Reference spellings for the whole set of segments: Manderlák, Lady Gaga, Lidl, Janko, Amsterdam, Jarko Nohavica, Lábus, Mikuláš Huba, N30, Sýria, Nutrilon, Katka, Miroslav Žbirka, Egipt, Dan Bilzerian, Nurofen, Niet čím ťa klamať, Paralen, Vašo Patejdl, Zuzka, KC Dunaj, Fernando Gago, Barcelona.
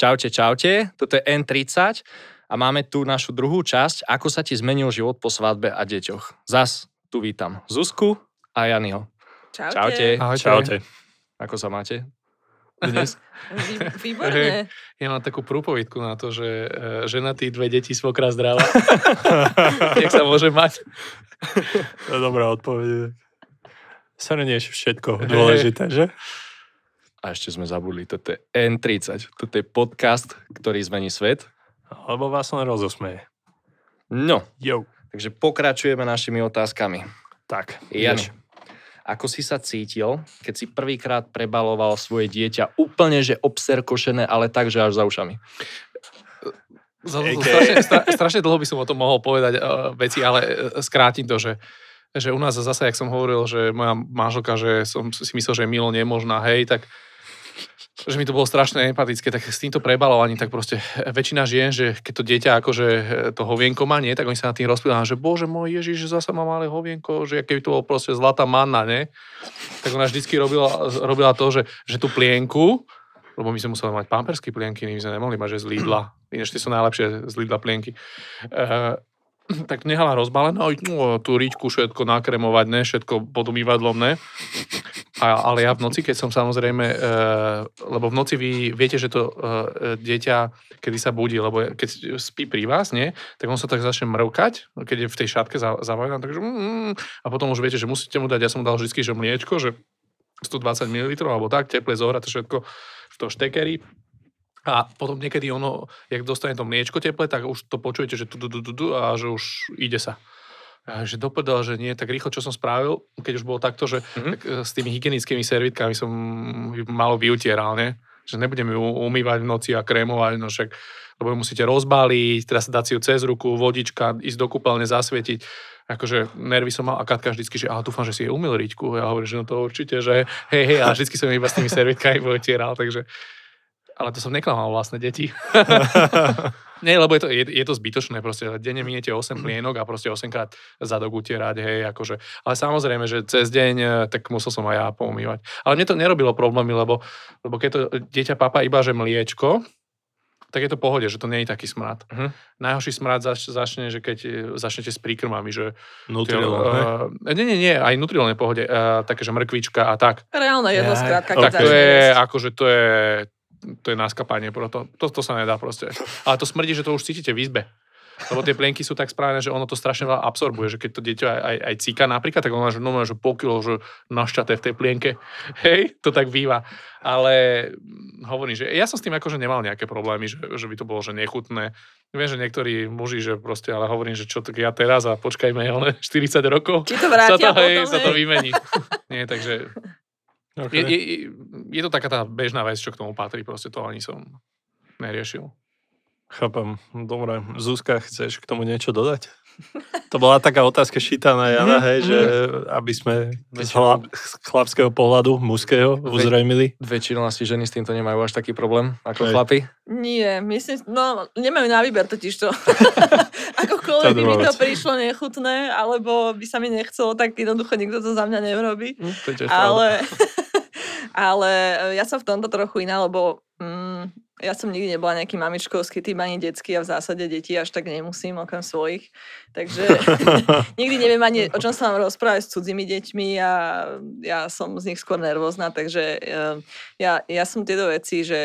Čaute, čaute. Toto je N30 a máme tu našu druhú časť, ako sa ti zmenil život po svadbe a deťoch. Zas tu vítam Zuzku a Janiho. Čaute. Čaute. Ahojte. Čaute. Ako sa máte dnes? Výborné. Ja mám takú prúpovidku na to, že ženatý, dve deti, svokra zdravá. Jak sa môže mať? To je dobrá odpoveď. Srnieš všetko dôležité, že? A ešte sme zabudli, toto je N30. Toto je podcast, ktorý zmení svet. Alebo vás len rozosmeje. No. Jo. Takže pokračujeme našimi otázkami. Tak. Jač, ako si sa cítil, keď si prvýkrát prebaloval svoje dieťa úplne, že obserkošené, ale tak, že až za ušami? Strašne dlho by som o tom mohol povedať veci, ale skrátim to, že u nás zase, jak som hovoril, že moja manželka, že som si myslel, že je milo nemožná, hej, tak že mi to bolo strašne empatické, tak s týmto prebalovaním, tak proste väčšina žien, že keď to dieťa akože to hovienko má, nie, tak oni sa na tým rozpýtajú, že bože môj, Ježiš, že zasa má malé hovienko, že keby to bolo proste zlatá manna, nie? Tak ona vždycky robila to, že tú plienku, lebo my sme museli mať pampersky plienky, my sme nemohli mať, že z Lidla, inéž tie sú najlepšie z Lidla plienky, tak nehala rozbalená, tú riťku všetko nakremovať, ne, všetko pod umývadlom, ne. Ale ja v noci, keď som samozrejme, lebo v noci vy viete, že to dieťa, kedy sa budí, lebo keď spí pri vás, nie, tak on sa tak začne mrvkať, keď je v tej šatke zavajená, takže a potom už viete, že musíte mu dať, ja som mu dal vždy, že mliečko, že 120 ml, alebo tak, teple zohrať, všetko v to štekeri. A potom niekedy ono, jak dostane to mliečko teple, tak už to počujete, že tu a že už ide sa. A že doprdel, že nie, tak rýchlo, čo som spravil, keď už bolo takto, že tak s tými hygienickými servítkami som malo vyutieral, ne? Že nebudem ju umývať v noci a krémovať, no však, lebo musíte rozbaliť, teraz dať si ju cez ruku, vodička, ísť do kúpeľne, zasvietiť. Akože nervy som mal a Katka vždycky, že ale dúfam, že si jej umyl riťku. Ja hovorím, že no to určite, že hej, a vždycky som iba s tými servítkami vyutieral, takže. Ale to som neklamal vlastne deti. Nie, lebo je to zbytočné proste. Denne miniete 8 plienok a proste 8 krát zadok utierať, hej, akože. Ale samozrejme, že cez deň, tak musel som aj ja poumývať. Ale mne to nerobilo problémy, lebo keď to dieťa pápa iba, že mliečko, tak je to pohode, že to nie je taký smrad. Najhorší smrad začne, že keď začnete s príkrmami, že Nutrilon, nie, aj Nutrilon je pohode, také, že mrkvička a tak. Reálne jedlo skrátka, keď začne jesť. Akože to je naskapanie, to sa nedá proste. Ale to smrdí, že to už cítite v izbe. Lebo tie plienky sú tak spravené, že ono to strašne veľa absorbuje, že keď to dieťa aj cíka napríklad, tak ono že normálne, že pokilo, že našťaté v tej plienke. Hej, to tak býva. Ale hovorím, že ja som s tým akože nemal nejaké problémy, že by to bolo, že nechutné. Viem, že niektorí muži, že proste, ale hovorím, že čo to ja teraz a počkajme, ale 40 rokov. Či to vrátia potom, sa to vymení. Nie, takže. Okay. Je to taká tá bežná vec, čo k tomu patrí, proste to ani som neriešil. Chápam, dobre. Zuzka, chceš k tomu niečo dodať? To bola taká otázka šítaná, Jana, hej, že aby sme z chlapského pohľadu, mužského, uzrejmili. Väčšinou asi ženy s týmto nemajú až taký problém, ako chlapi? Nie, myslím, no nemajú na výber totižto. Akokoľvek by mi to prišlo nechutné, alebo by sa mi nechcelo, tak jednoducho nikto to za mňa nerobí. Ale ja som v tomto trochu iná, lebo ja som nikdy nebola nejaký mamičkovský tým, ani detský a v zásade deti až tak nemusím, okrem svojich. Takže nikdy neviem ani, o čom sa mám rozprávať s cudzými deťmi a ja som z nich skôr nervózna, takže ja som tieto veci, že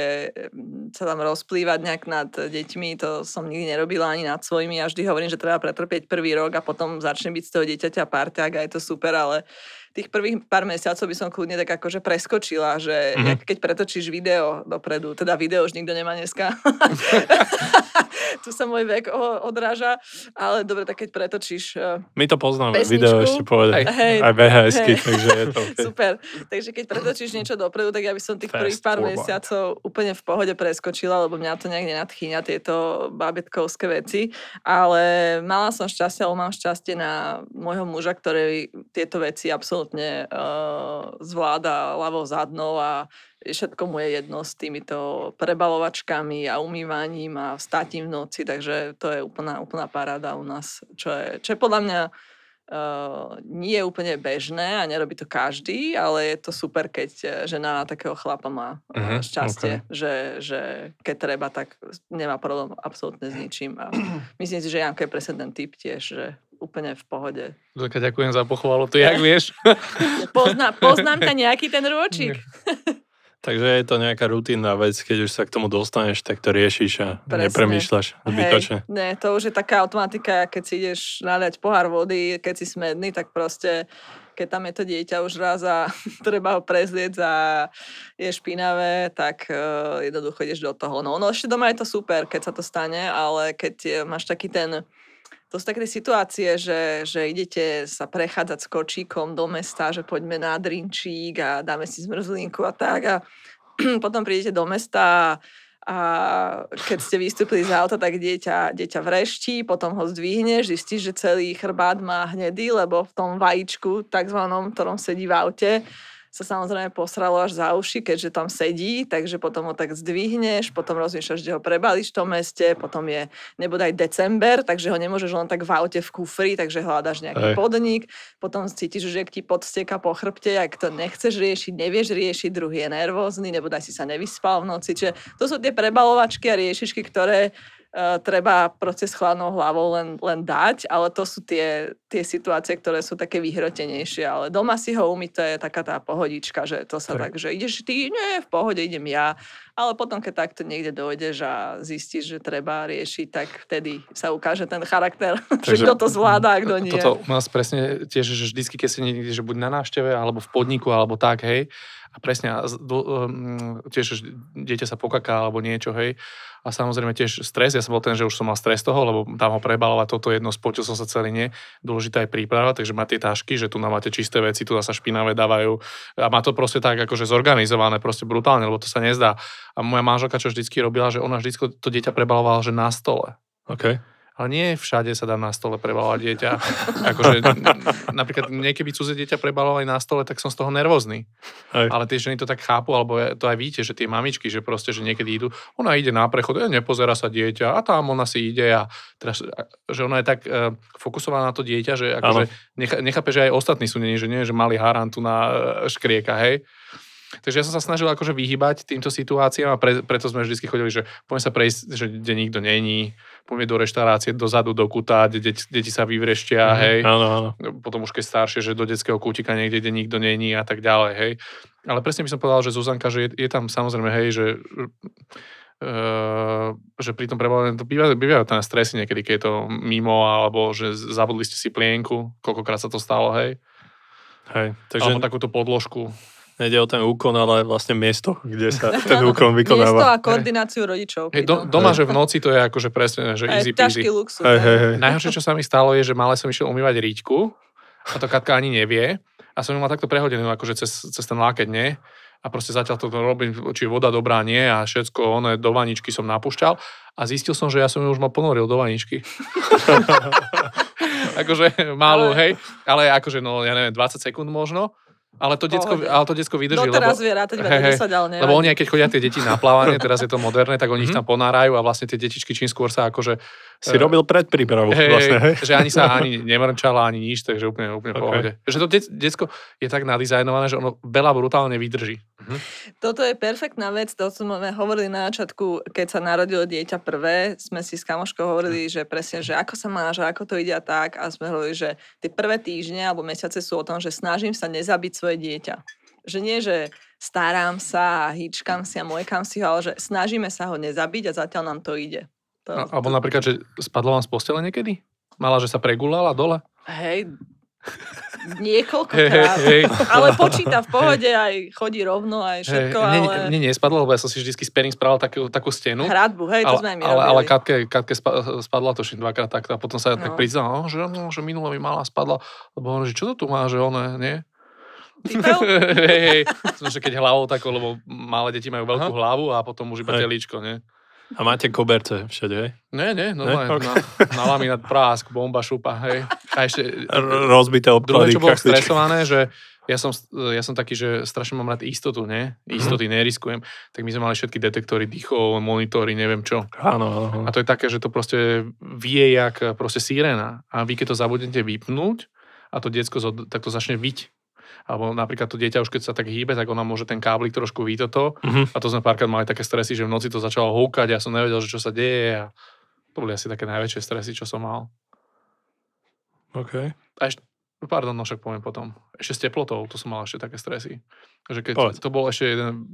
sa tam rozplývať nejak nad deťmi, to som nikdy nerobila ani nad svojimi. Ja vždy hovorím, že treba pretrpieť prvý rok a potom začne byť z toho dieťaťa parťák a je to super, ale tých prvých pár mesiacov by som kľudne tak akože preskočila, že keď pretočíš video dopredu, teda video už nikto nemá dneska. Tu sa môj vek odráža, ale dobre, tak keď pretočíš my to poznáme, pesničku, video ešte povedať. Aj VHS-ky, takže je to okay. Super. Takže keď pretočíš niečo dopredu, tak ja by som tých prvých pár mesiacov úplne v pohode preskočila, lebo mňa to nejak nenadchýňa tieto bábätkovské veci, ale mala som šťastie, alebo mám šťastie na môjho muža, ktorý tieto veci absolútne zvláda ľavou zadnou a všetko mu je jedno s týmito prebalovačkami a umývaním a vstatím v noci, takže to je úplná paráda u nás, čo je podľa mňa nie je úplne bežné a nerobí to každý, ale je to super, keď žena takého chlapa má šťastie, okay. Že keď treba, tak nemá problém absolútne s ničím. A myslím si, že Janko je presne ten typ tiež, že úplne v pohode. Zuzka, ďakujem za pochvalu, ty jak vieš? Poznám ťa nejaký ten rôčik. Takže je to nejaká rutinná vec, keď už sa k tomu dostaneš, tak to riešiš a presne. Nepremýšľaš zbytočne. Hej, ne, to už je taká automatika, keď si ideš naliať pohár vody, keď si smedný, tak proste, keď tam je to dieťa už raz a treba ho prezlieť a je špinavé, tak jednoducho ideš do toho. No ešte doma je to super, keď sa to stane, ale keď máš taký ten... To sú také situácie, že idete sa prechádzať s kočíkom do mesta, že poďme na drinčík a dáme si zmrzlinku a tak. A potom prídete do mesta a keď ste vystúpili z auta, tak dieťa vreští, potom ho zdvihneš, zistíš, že celý chrbát má hnedý, lebo v tom vajíčku takzvanom, ktorom sedí v aute, sa samozrejme posralo až za uši, keďže tam sedí, takže potom ho tak zdvihneš, potom rozmýšľaš, kde ho prebališ v tom meste, potom je nebodaj december, takže ho nemôžeš len tak v aute v kufri, takže hľadaš nejaký podnik, potom cítiš, že ak ti podstieka po chrbte, ak to nechceš riešiť, nevieš riešiť, druhý je nervózny, nebodaj si sa nevyspal v noci, čiže to sú tie prebalovačky a riešičky, ktoré treba proste s chladnou hlavou len dať, ale to sú tie situácie, ktoré sú také vyhrotenejšie, ale doma si ho umyť, to je taká tá pohodička, že to sa tak, že ideš ty, nie, v pohode idem ja, ale potom, keď takto niekde dojdeš a zistíš, že treba riešiť, tak vtedy sa ukáže ten charakter, že kto to zvláda a kto nie. Toto u nás presne tiež, že vždycky, keď si niekde, že buď na návšteve, alebo v podniku, alebo tak, hej, a presne, tiež dieťa sa pokaká alebo niečo, hej. A samozrejme tiež stres, ja som bol ten, že už som mal stres toho, lebo tam ho prebalovať, toto jedno, spotil som sa celý nie. Dôležitá je príprava, takže má tie tašky, že tu nám máte čisté veci, tu sa špinavé dávajú. A má to proste tak akože zorganizované, proste brutálne, lebo to sa nezdá. A moja manželka čo vždycky robila, že ona vždycky to dieťa prebalovala, že na stole. OK. Ale nie všade sa dá na stole prebalovať dieťa. Akože, napríklad niekedy cudzie dieťa prebalovali na stole, tak som z toho nervózny. Hej. Ale tie ženy to tak chápu, alebo to aj víte, že tie mamičky, že proste, že niekedy idú, ona ide na prechod, nepozerá sa dieťa a tam ona si ide a teraz, že ona je tak fokusovaná na to dieťa, že akože nechápe, že aj ostatní sú není, že nie, že mali harantu na škrieka, hej. Takže ja som sa snažil akože vyhýbať týmto situáciám a preto sme vždy chodili, že poďme sa prejsť, že kde nikto není, poďme do reštaurácie, dozadu, do kuta, kde deti sa vyvreštia, hej. Áno. Potom už keď staršie, že do detského kútika niekde, kde nikto není a tak ďalej, hej. Ale presne by som povedal, že Zuzanka, že je tam samozrejme, hej, že pri tom prebalovaní to bývajú tam stresy niekedy, keď je to mimo, alebo že zabudli ste si plienku, koľkokrát sa to stalo, hej. Hej, takže... Alebo takúto podložku. Nejde o ten úkon, ale vlastne miesto, kde sa ten úkon vykonáva. Miesto a koordináciu rodičov. Hey, doma, že v noci to je akože presne, že easy peasy. Ťažký luxus. Hey. Najhoršie, čo sa mi stalo, je, že malé som išiel umývať riťku, a to Katka ani nevie, a som ju mal takto prehodenú, akože cez ten lákeň, nie? A proste zatiaľ to robím, či voda dobrá, nie, a všetko, ono, do vaničky som napúšťal, a zistil som, že ja som ju už mal ponoril do vaničky. Akože malú, hej, ale akože, no, ja neviem, 20 sekúnd možno. Ale to decko vydrží, lebo... Doteraz vie rátať, lebo oni aj keď chodia tie deti na plávanie, teraz je to moderné, tak oni ich tam ponárajú a vlastne tie detičky čím skôr sa akože... Si robil predprípravu vlastne, hej. Že ani sa ani nemrčala, ani nič, takže úplne v pohode. Že to decko je tak nadizajnované, že ono veľa brutálne vydrží. Toto je perfektná vec, to sme hovorili na začiatku, keď sa narodilo dieťa prvé, sme si s kamoškou hovorili, že presne, že ako sa máš, ako to ide a tak, a sme hovorili, že tie prvé týždne alebo mesiace sú o tom, že snažím sa nezabiť svoje dieťa. Že nie, že starám sa a hýčkam si a mojkam si ho, ale že snažíme sa ho nezabiť a zatiaľ nám to ide. Alebo napríklad, že spadlo vám z postele niekedy? Mala, že sa pregulala dole? Hej, niekoľkokrát. Ale počíta v pohode, aj chodí rovno, aj všetko, ale... Nie, nespadlo, lebo ja som si vždycky sparing spravil takú stenu. Hradbu, hej, to sme aj my robili. Ale Katke spadla to všetko dvakrát tak a potom sa ja tak priznala, že minula mi mala spadla, lebo on, že čo to tu má, že ona, nie? Hej, že keď hlavou takou, lebo malé deti majú veľkú hlavu a potom už iba telíčko, nie? A máte koberce všade, hej? Nie, na laminát prásk, bomba, šupa, hej. A ešte rozbité obklady. Druhé, čo bolo stresované, že ja som taký, že strašne mám rád istotu, ne? Istoty neriskujem. Tak my sme mali všetky detektory dýchov, monitory, neviem čo. Áno. A to je také, že to proste vie jak proste sirena. A vy, keď to zabudnete vypnúť, a to diecko takto začne viť. Alebo napríklad to dieťa už keď sa tak hýbe, tak ona môže ten káblik trošku víť toto. A to sme párkrát mali také stresy, že v noci to začalo houkať a ja som nevedel, že čo sa deje. A to boli asi také najväčšie stresy, čo som mal. OK. A ešte, pardon, no však poviem potom. Ešte s teplotou, to som mal ešte také stresy. Že keď to bol ešte jeden...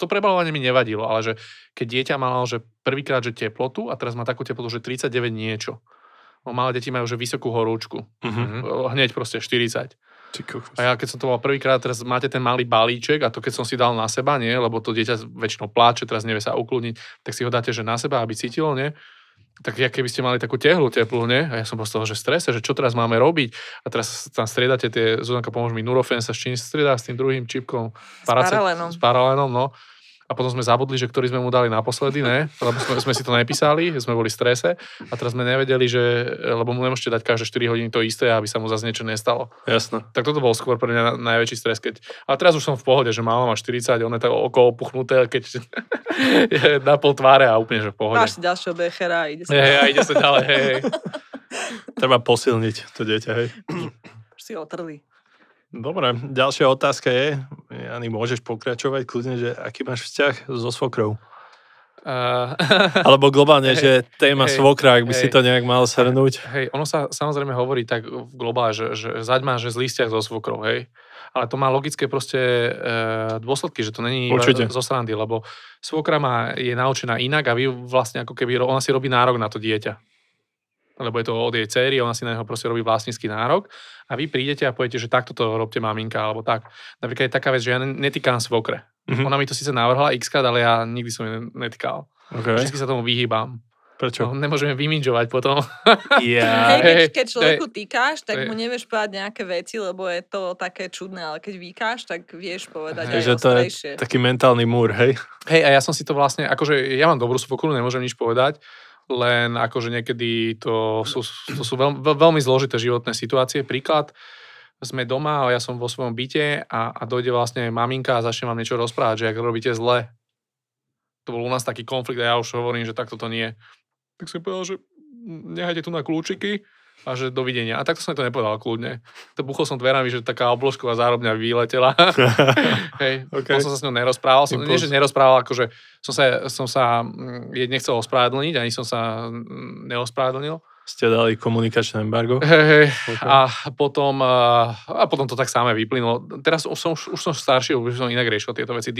To prebalovanie mi nevadilo, ale že keď dieťa malo že prvýkrát že teplotu a teraz má takú teplotu, že 39 niečo. No, malé deti majú že vysokú horúčku. Uh-huh. Hneď proste 40. A ja keď som to mal prvýkrát, teraz máte ten malý balíček a to keď som si dal na seba, nie, lebo to dieťa väčšinou pláče, teraz nevie sa ukludniť, tak si ho dáte že na seba, aby cítilo, nie? Tak ja keby ste mali takú tehlu teplú, nie? A ja som proste že v strese, že čo teraz máme robiť? A teraz tam striedate tie, Zuzanka pomôž mi, Nurofen sa s čím striedá, s tým druhým čipkom. S Paralenom, no. A potom sme zabudli, že ktorý sme mu dali naposledy, ne? Lebo sme si to nepísali, sme boli v strese a teraz sme nevedeli, že, lebo mu nemôžete dať každé 4 hodiny to isté, aby sa mu zase niečo nestalo. Jasné. Tak toto bol skôr pre mňa najväčší stres, keď... A teraz už som v pohode, že máma má 40, on je tak okolo puchnuté, keď je na pol tváre a úplne, že v pohode. Máš ďalšieho bechera a ide sa ďalej. Hej, ide sa ďalej, hej. Treba posilniť to dieťa, hej. Už si otrli. Dobre, ďalšia otázka je, Jani, môžeš pokračovať kľudne, že aký máš vzťah so svokrou? Alebo globálne, že téma svokra, ak by si to nejak mal shrnúť. Hej, ono sa samozrejme hovorí tak globálne, že zaď má že zlý vzťah so svokrou, hej. Ale to má logické proste dôsledky, že to není zo srandy, lebo svokra je naučená inak a vy vlastne ako keby, ona si robí nárok na to dieťa. Lebo je to od jej céry, ona si na neho proste robí vlastnícky nárok a vy prídete a poviete, že takto to robte maminka, alebo tak. Napríklad je taká vec, že ja netýkam svokre. Mm-hmm. Ona mi to síce navrhla x-krát, ale ja nikdy som ju netýkal. Okay. Vždycky sa tomu vyhýbam. Prečo? No, nemôžeme vymidžovať potom. Yeah. Hey, keď človeku týkáš, tak mu nevieš povedať nejaké veci, lebo je to také čudné, ale keď výkáš, tak vieš povedať aj ostrejšie. To je taký mentálny múr, hej? Hej, a ja som si to vlastne, akože ja mám dobrú svokru, nemôžem nič povedať. Len akože niekedy to sú veľmi zložité životné situácie. Príklad, sme doma a ja som vo svojom byte a dojde vlastne maminka a začne vám niečo rozprávať, že ak robíte zle. To bol u nás taký konflikt a ja už hovorím, že takto to nie. Tak som povedal, že nehajte tu na kľúčiky a že dovidenia. A takto som to nepovedal kľudne. To buchol som dverami, že taká obložková zárobňa vyletela. Hej, okay. Som sa s ňou nerozprával. Nie, že nerozprával, akože som sa nechcel ospravedlniť, ani som sa neospravedlnil. Ste dali komunikačné embargo. Hej, okay. A potom to tak samé vyplynulo. Teraz už som starší, už som inak riešil tieto veci.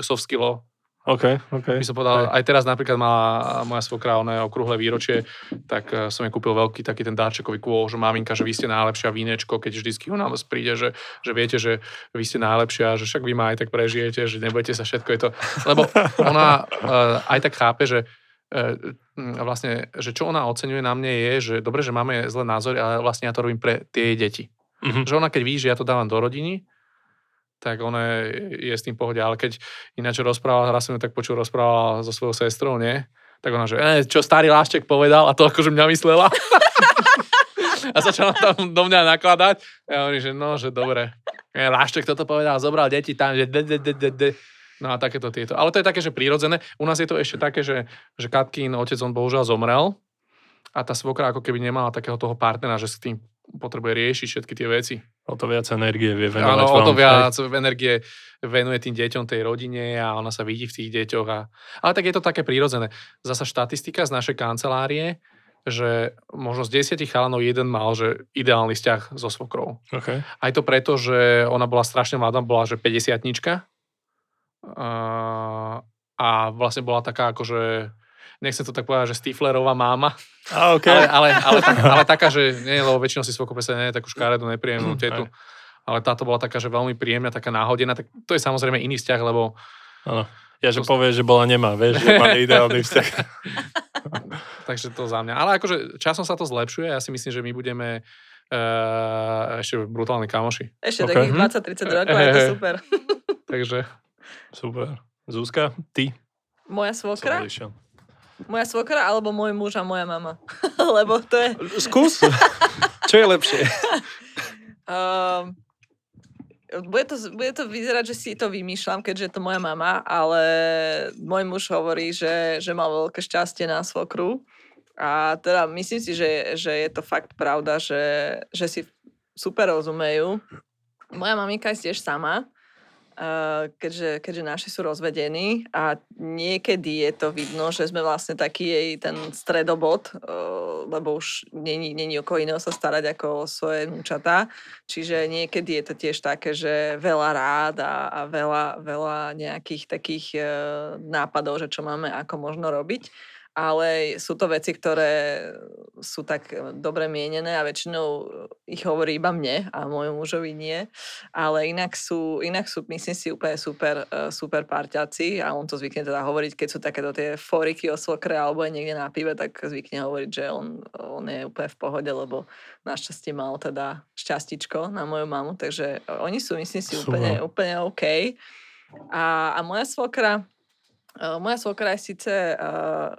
Soft skillo. OK. By som povedal, aj teraz napríklad mala moja svokra, ona je okrúhle výročie, tak som jej kúpil veľký taký ten dárčekový kôž, maminka, že vy ste najlepšia vínečko, keď vždycky u nás príde, že viete, že vy ste najlepšia, že však vy ma aj tak prežijete, že nebojte sa, všetko je to. Lebo ona aj tak chápe, že vlastne, že čo ona oceňuje na mne je, že dobre, že máme zlé názory, ale vlastne ja to robím pre tie deti. Mm-hmm. Že ona keď vidí, že ja to dávam do rodiny, tak ona je s tým pohode, ale keď ináč rozprávala, raz som ju tak počul rozprávala so svojou sestrou, nie? Tak ona, že čo starý Lášček povedal a to akože mňa myslela. A začala tam do mňa nakladať. Ja hovorím, že no, že dobre. Lášček toto povedal, zobral deti tam, že No a takéto tieto. Ale to je také, že prírodzené. U nás je to ešte také, že Katkin otec, on bohužiaľ zomrel a tá svokra ako keby nemala takého toho partnera, že s tým potrebuje riešiť všetky tie veci. O to viac energie vie venovať. Áno, o to viac energie venuje tým deťom, tej rodine a ona sa vidí v tých deťoch. Ale tak je to také prírodzené. Zasa štatistika z našej kancelárie, že možno z 10 chalanov jeden mal, že ideálny vzťah so svokrou. Okay. Aj to preto, že ona bola strašne mladá, bola že 50-tnička a vlastne bola taká akože... Nechcem to tak povedať, že Stiflerová máma. Ah, okay. ale taká, že nie, lebo väčšinou si svokopec sa nie je takú škáredu, nepríjemnú tietu. Ale táto bola taká, že veľmi príjemná, taká náhodená. Tak to je samozrejme iný vzťah, lebo... Ano. Ja, že povie, že bola nemá, vieš, že má ideálny vzťah. Takže to za mňa. Ale akože časom sa to zlepšuje. Ja si myslím, že my budeme ešte brutálni kamoši. Ešte takých 20-30 rokov, je to super. Takže... Super. Zuzka, ty? Moja svokra? Moja svokra alebo môj muž a moja mama. Lebo to je... Skús. Čo je lepšie? Bude to vyzerať, že si to vymýšľam, keďže je to moja mama, ale môj muž hovorí, že mal veľké šťastie na svokru. A teda myslím si, že je to fakt pravda, že si super rozumejú. Moja maminka je tiež sama, keďže naši sú rozvedení a niekedy je to vidno, že sme vlastne taký jej ten stredobod, lebo už není o koho iného sa starať ako o svoje vnúčatá. Čiže niekedy je to tiež také, že veľa rád a veľa nejakých takých nápadov, že čo máme ako možno robiť. Ale sú to veci, ktoré sú tak dobre mienené a väčšinou ich hovorí iba mne a môjmu mužovi nie. Ale inak sú myslím si, úplne super parťaci a on to zvykne teda hovoriť, keď sú takéto tie fóriky o svokre alebo je niekde na pive, tak zvykne hovoriť, že on je úplne v pohode, lebo našťastie mal teda šťastičko na moju mamu, takže oni sú, myslím si, úplne OK. A moja svokra... Moja svokra je síce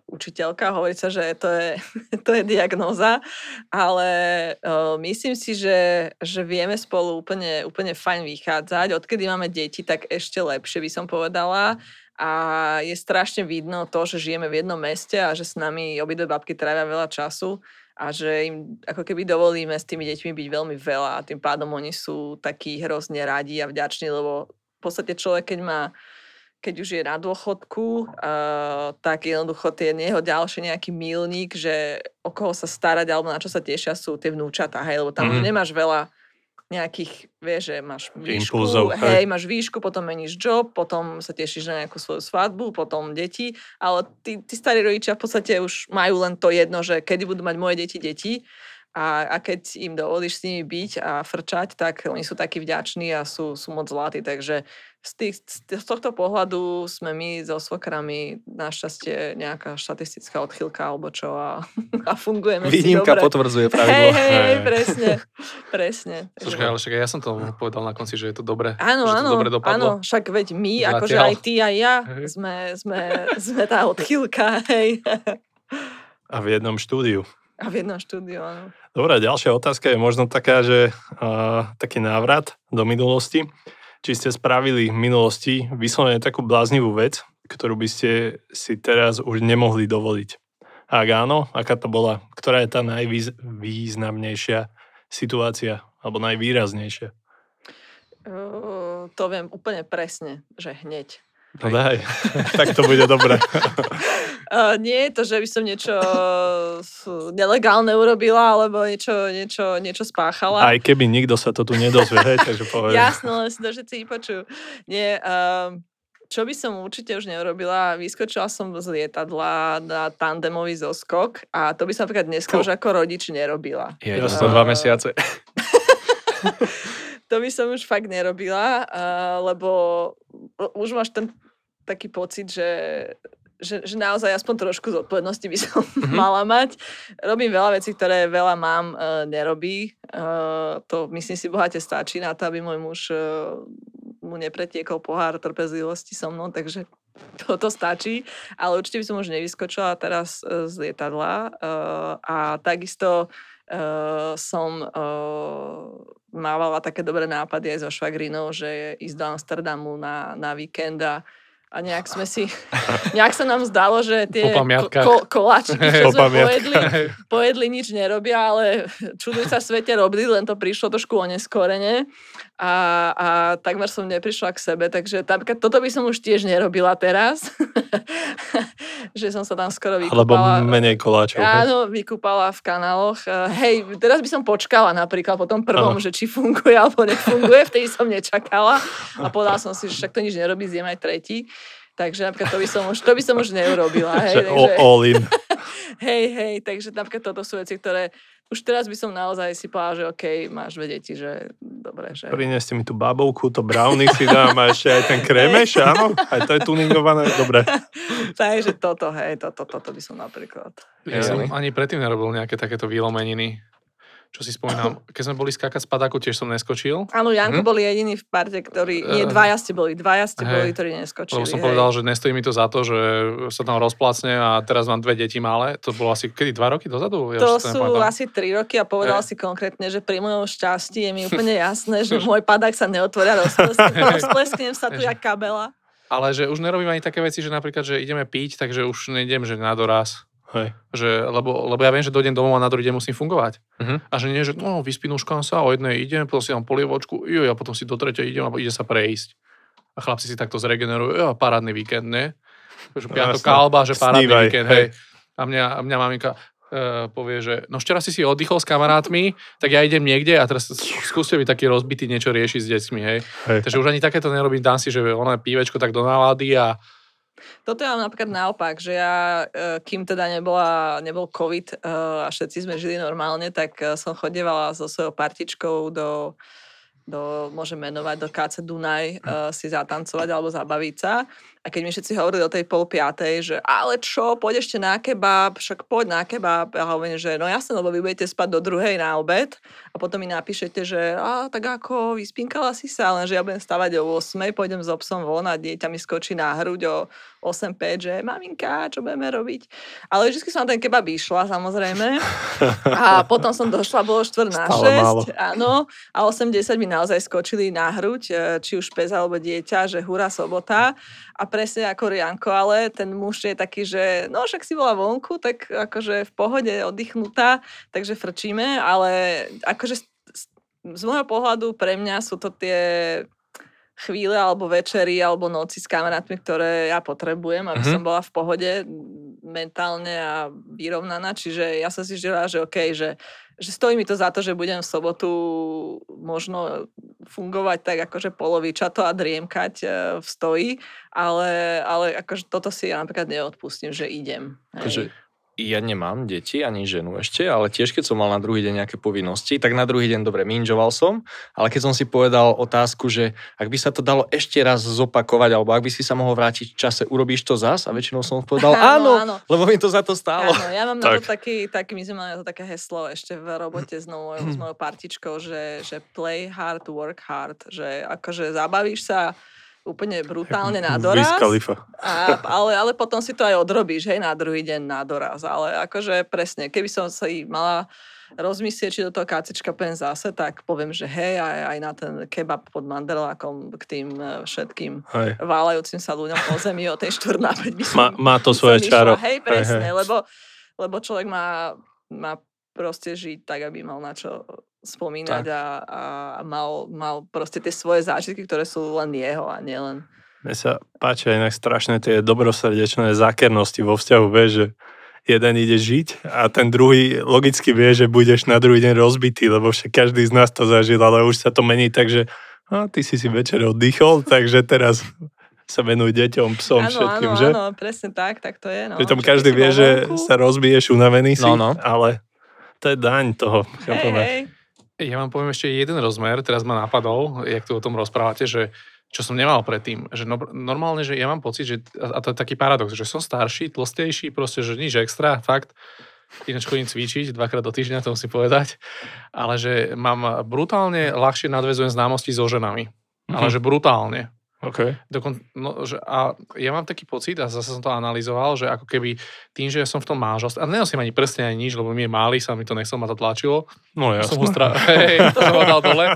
učiteľka, hovorí sa, že to je diagnóza, ale myslím si, že vieme spolu úplne fajn vychádzať. Odkedy máme deti, tak ešte lepšie by som povedala. A je strašne vidno to, že žijeme v jednom meste a že s nami obidve babky trávia veľa času a že im ako keby dovolíme s tými deťmi byť veľmi veľa a tým pádom oni sú takí hrozne radi a vďační, lebo v podstate človek, keď už je na dôchodku, tak jednoducho tie jeho ďalšie nejaký milník, že o koho sa starať alebo na čo sa tešia sú tie vnúčatá, hej, lebo tam už nemáš veľa nejakých, vieš, že máš výšku, potom meníš job, potom sa tešíš na nejakú svoju svadbu, potom deti, ale tí starí rodičia v podstate už majú len to jedno, že kedy budú mať moje deti a keď im dovolíš s nimi byť a frčať, tak oni sú takí vďační a sú moc zlatí, takže z tohto pohľadu sme my so svokrami našťastie nejaká štatistická odchýlka alebo čo a fungujeme si dobre. Výnimka potvrdzuje pravidlo. Hej, presne. Počkaj, ale však ja som to povedal na konci, že je to dobre. Áno, dobre dopadlo. Áno, však veď my, zatiaľ. Akože aj ty a ja sme tá odchýlka, hej. A v jednom štúdiu. Áno. Dobre, ďalšia otázka je možno taká, že taký návrat do minulosti. Či ste spravili v minulosti vyslovene takú bláznivú vec, ktorú by ste si teraz už nemohli dovoliť? Ak áno, aká to bola? Ktorá je tá najvýznamnejšia situácia? Alebo najvýraznejšia? To viem úplne presne, že hneď. No daj, tak to bude dobré. Nie je to, že by som niečo nelegálne urobila, alebo niečo spáchala. Aj keby nikto sa to tu nedozvie, hej, takže povedz. Jasné, len si to všetci vypočujú. Nie, čo by som určite už neurobila, vyskočila som z lietadla na tandemový zoskok a to by som napríklad dneska už ako rodič nerobila. Ja som 2 mesiace. To by som už fakt nerobila, lebo už máš ten taký pocit, že naozaj aspoň trošku zodpovednosti by som mala mať. Robím veľa vecí, ktoré veľa mám nerobí. To myslím si bohate stačí na to, aby môj muž mu nepretiekol pohár trpezlivosti so mnou, takže to stačí. Ale určite by som už nevyskočila teraz z lietadla. A takisto som mávala také dobré nápady aj so švagrinou, že ísť do Amsterdamu na víkend a nejak sa nám zdalo, že tie koláčky, čo sme pojedli, nič nerobia, ale čuduj sa svete robili, len to prišlo trošku oneskorene a takmer som neprišla k sebe, takže toto by som už tiež nerobila teraz, že som sa tam skoro vykúpala. Alebo menej koláčov. Áno, vykúpala v kanáloch. Hej, teraz by som počkala napríklad po tom prvom, že či funguje alebo nefunguje, vtedy som nečakala a povedala som si, že však to nič nerobí, zjem aj tretí. Takže napríklad to by som už neurobila. Hej, takže, all in. Hej, takže napríklad toto sú veci, ktoré už teraz by som naozaj si povedala, že okej, máš dve deti, že dobre, že... Prineste mi tú babovku, to brownie si dám a ešte aj ten krémeš, áno? Aj to je tuningované, dobre. Takže toto by som napríklad... Ja som ani predtým nerobil nejaké takéto výlomeniny. Čo si spomínam, keď sme boli skákať z padáku, tiež som neskočil. Áno, Janko bol jediný v parte, ktorý... Nie, dvaja ste boli, ktorí neskočili. Lebo som povedal, že nestojí mi to za to, že sa tam rozplácne a teraz mám 2 deti malé. To bolo asi, kedy, 2 roky dozadu? Ja to sú asi 3 roky a povedal si konkrétne, že pri mojom šťastí je mi úplne jasné, že môj padák sa neotvoria, rozplesknem sa tu jak kabela. Ale že už nerobím ani také veci, že napríklad, že ideme piť, takže už nejdem, že na doraz. Hej. Že, lebo ja viem, že dojdem domov a na druhý deň musím fungovať. Uh-huh. A že nie, že no, vyspinúškam sa, o jednej idem, potom si dám polievočku, a potom si do tretej idem a ide sa prejsť. A chlapci si takto zregenerujú, parádny víkend, ne? Že piatok kalba, že parádny Snívaj. Víkend, hej. A mňa maminka povie, že no včera si oddychol s kamarátmi, tak ja idem niekde a teraz skúste byť taký rozbitý niečo riešiť s deťmi, hej. Hej. Takže už ani takéto nerobím, dám si, že ona pívečko tak do nálady a... Toto ja mám napríklad naopak, že ja, kým teda nebol COVID a všetci sme žili normálne, tak som chodievala so svojou partičkou do môžem menovať, do KC Dunaj si zatancovať alebo zabaviť sa. A keď mi všetci hovorili o tej 4:30, že ale čo, poď ešte na kebab, však poď na kebab. A hovorím, že no jasne, lebo vy budete spať do 2:00 na obed a potom mi napíšete, že tak ako, vyspinkala si sa, lenže ja budem stávať o 8:00, pôjdem s obsom von a dieťa mi skočí na hruď o 8:05, že maminka, čo budeme robiť? Ale vždy som na ten kebab išla, samozrejme. A potom som došla, bolo 5:45, áno, a 8:10 mi naozaj skočili na hruď, či už pes alebo dieťa, že hurá sobota. A presne ako Janko, ale ten muž je taký, že no však si bola vonku, tak akože v pohode, oddychnutá, takže frčíme, ale akože z môjho pohľadu pre mňa sú to tie chvíle alebo večery alebo noci s kamarátmi, ktoré ja potrebujem, aby som bola v pohode mentálne a vyrovnaná, čiže ja som si žila, že okej, že stojí mi to za to, že budem v sobotu možno fungovať tak akože polovičato a driemkať v stoji, ale akože toto si ja napríklad neodpustím, že idem. Takže ja nemám deti ani ženu ešte, ale tiež keď som mal na druhý deň nejaké povinnosti, tak na druhý deň dobre minžoval som, ale keď som si povedal otázku, že ak by sa to dalo ešte raz zopakovať, alebo ak by si sa mohol vrátiť v čase, urobíš to zas? A väčšinou som povedal áno, lebo mi to za to stálo. Áno, ja mám na to taký, my sme mali na to také heslo ešte v robote s mojou partičkou, že play hard, work hard, že akože zabavíš sa úplne brutálne na doraz. Ale potom si to aj odrobíš, hej, na druhý deň na doraz. Ale akože presne, keby som sa mala rozmyslieť, či do toho kácečka poviem zase, tak poviem, že hej, aj na ten kebab pod Manderlákom k tým všetkým váľajúcim sa ľuďom po zemi o tej 4:05 by som... Má to svoje čaro. Hej, presne, lebo človek má proste žiť tak, aby mal na čo spomínať a mal proste tie svoje zážitky, ktoré sú len jeho a nielen... Mne sa páčia inak strašné tie dobrosrdečné zákernosti vo vzťahu, vieš, že jeden ide žiť a ten druhý logicky vie, že budeš na druhý deň rozbitý, lebo však každý z nás to zažil, ale už sa to mení, takže ty si večer oddychol, takže teraz sa venuj deťom, psom, všetkým, že? Áno, presne tak to je. No. Pritom každý vie, že sa rozbiješ, unavený si, ale to je daň toho. Ja vám poviem ešte jeden rozmer, teraz ma napadol, jak tu o tom rozprávate, že čo som nemal predtým. Že normálne, že ja mám pocit, že, a to je taký paradox, že som starší, tlstejší, proste, že nič extra, fakt. Ináč chodím cvičiť 2-krát do týždňa, to musím povedať. Ale že mám brutálne ľahšie nadväzujem známosti so ženami. Ale že brutálne. Okay. A ja mám taký pocit, a zase som to analyzoval, že ako keby tým, že ja som v tom manželstve, a nenosím ani prstne, ani nič, lebo mi je malý, sa mi to nechcel, ma to tlačilo. No ja. To som ho dal dole.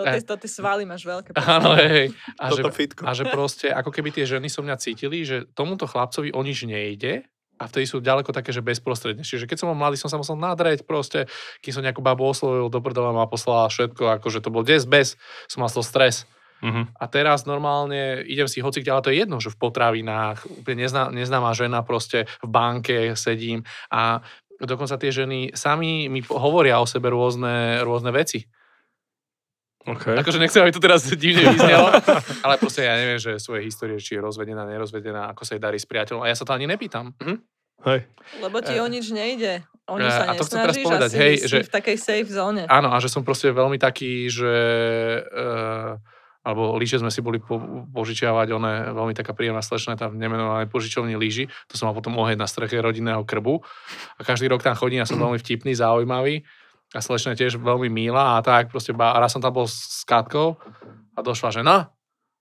To ty svaly máš veľké. Áno, hej. A že proste, ako keby tie ženy so mňa cítili, že tomuto chlapcovi o nič nejde, a vtedy sú ďaleko také, že bezprostredne. Čiže keď som bol mladý, som sa musel nadreť proste, kým som nejakú babu oslovil, do prdela ma poslala všetko, akože to bol des, som mal stres. Uh-huh. A teraz normálne idem si hocikde, ale to je jedno, že v potravinách, úplne neznáma žena proste, v banke sedím a dokonca tie ženy sami mi hovoria o sebe rôzne veci. Okay. Akože nechcem, aby to teraz divne vyznelo, ale proste ja neviem, že svoje histórie, či je rozvedená, nerozvedená, ako sa jej darí s priateľom a ja sa to ani nepýtam. Hm? Hej. Lebo ti o nič nejde. Oni sa nesnažíš, to chcem teraz povedať, asi hej, že v takej safe zóne. Áno, a že som proste veľmi taký, že... alebo lyže sme si boli požičiavať, ona je veľmi taká príjemná slečna, tam nemenované požičovní lyži, to som mal potom oheň na streche rodinného krbu a každý rok tam chodí a som veľmi vtipný, zaujímavý a slečna tiež veľmi milá a tak proste, a raz som tam bol s Katkou a došla, že no,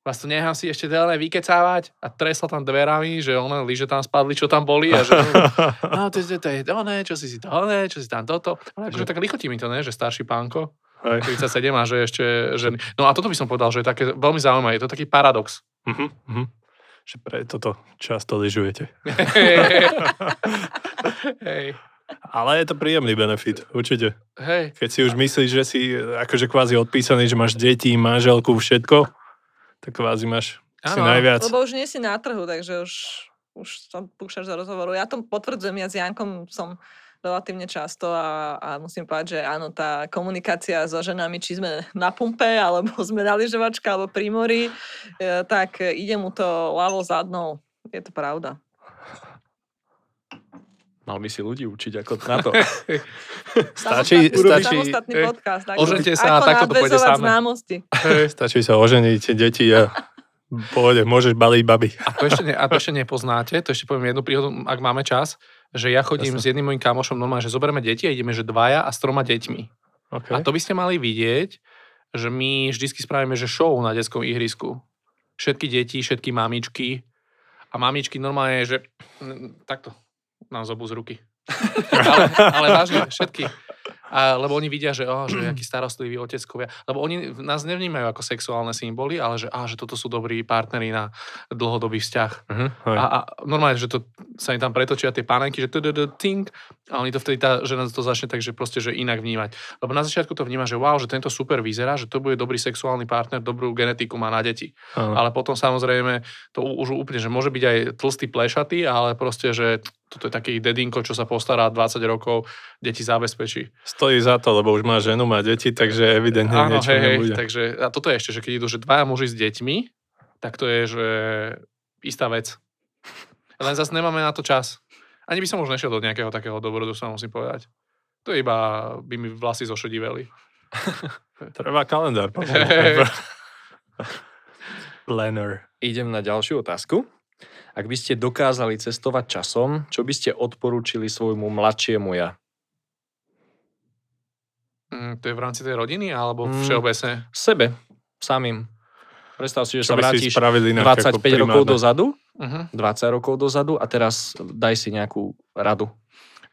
vás tu nechám si ešte ďalej vykecávať a tresla tam dverami, že ona lyže tam spadli, čo tam boli a že no, to je oné, čo si tam toto, ale akože tak lichotí mi to, ne, že starší pánko. 37 a že ešte ženy. No a toto by som povedal, že je také veľmi zaujímavé. Je to taký paradox. Že pre toto často lyžujete. Hej. Ale je to príjemný benefit, určite. Hej. Keď si už myslíš, že si akože kvázi odpísaný, že máš deti, manželku, všetko, tak kvázi máš si najviac. Lebo už nie si na trhu, takže už tam púšaš za rozhovoru. Ja to potvrdzujem, ja s Jankom som relatívne často a musím povedať, že áno, tá komunikácia so ženami, či sme na pumpe, alebo sme na lyžovačka, alebo pri mori, tak ide mu to ľavo zadnou. Je to pravda. Mal by si ľudí učiť ako na to. Stačí samostatný podcast. Ožente sa a takto to pôjde samé. Stačí sa oženiť, deti a pôjde, môžeš baliť baby. A to ešte nepoznáte, to ešte poviem jednu príhodu, ak máme čas, že ja chodím s jedným mojím kamošom normálne, že zoberieme deti a ideme, že 2 a 3 deťmi. Okay. A to by ste mali vidieť, že my vždycky spravíme, že show na detskom ihrisku. Všetky deti, všetky mamičky. A mamičky normálne, že takto. Nám zobú z ruky. ale vážne, všetky. Lebo oni vidia, že aký starostlivý oteckovia. Lebo oni nás nevnímajú ako sexuálne symboly, ale že toto sú dobrí partneri na dlhodobý vzťah. A normálne, že to sa im tam pretočia tie panenky, že ting, a oni to vtedy tá žena to začne tak, že proste, že inak vnímať. Lebo na začiatku to vníma, že wow, že tento super vyzerá, že to bude dobrý sexuálny partner, dobrú genetiku má na deti. Ale potom samozrejme to už úplne, že môže byť aj tlstý plešatý, ale proste, že toto je taký dedinko, čo sa postará 20 rokov, deti zabezpečí. Stojí za to, lebo už má ženu, má deti, takže evidentne niečo nebude. Takže, a toto je ešte, že keď idú, že 2 muži s deťmi, tak to je, že istá vec. Len zase nemáme na to čas. Ani by som už nešiel do nejakého takého dobrodu, sa musím povedať. To je iba, by mi vlasy zošediveli. Treba kalendár. Planner. Idem na ďalšiu otázku. Ak by ste dokázali cestovať časom, čo by ste odporúčili svojmu mladšiemu ja? To je v rámci tej rodiny, alebo všeobecne? Sebe, samým. Predstav si, že sa vrátiš 25 rokov dozadu, 20 rokov dozadu a teraz daj si nejakú radu.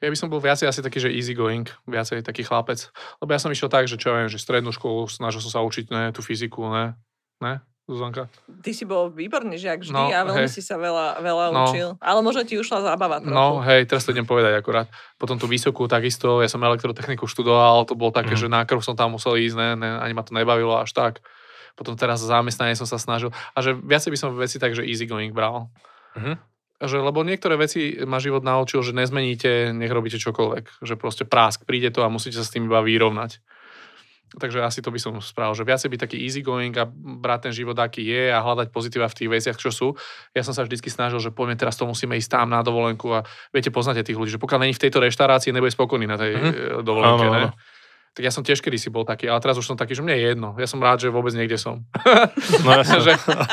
Ja by som bol viacej asi taký, že easy going, viacej taký chlapec. Lebo ja som išiel tak, že čo ja viem, že strednú školu, snažil som sa učiť tú fyziku, ne? Zuzanka. Ty si bol výborný žiak vždy a veľmi si sa veľa učil. Ale možno ti ušla zábava trochu. No hej, teraz to idem povedať akurát. Potom tú vysokú takisto, ja som elektrotechniku študoval, to bolo také, že na krv som tam musel ísť, ani ma to nebavilo až tak. Potom teraz zamestnanie som sa snažil. A že viacej by som veci tak, že easy going bral. Lebo niektoré veci ma život naučil, že nezmeníte, nech robíte čokoľvek. Že proste prásk, príde to a musíte sa s tým iba vyrovnať. Takže asi to by som spravil, že viacej byť taký easy going a brať ten život, aký je a hľadať pozitíva v tých veciach, čo sú. Ja som sa vždycky snažil, že poďme teraz to musíme ísť tam na dovolenku a viete, poznáte tých ľudí, že pokiaľ není v tejto reštaurácii, nebude spokojný na tej dovolenke, ne? Tak ja som tiež kedysi bol taký, ale teraz už som taký, že mne je jedno. Ja som rád, že vôbec niekde som.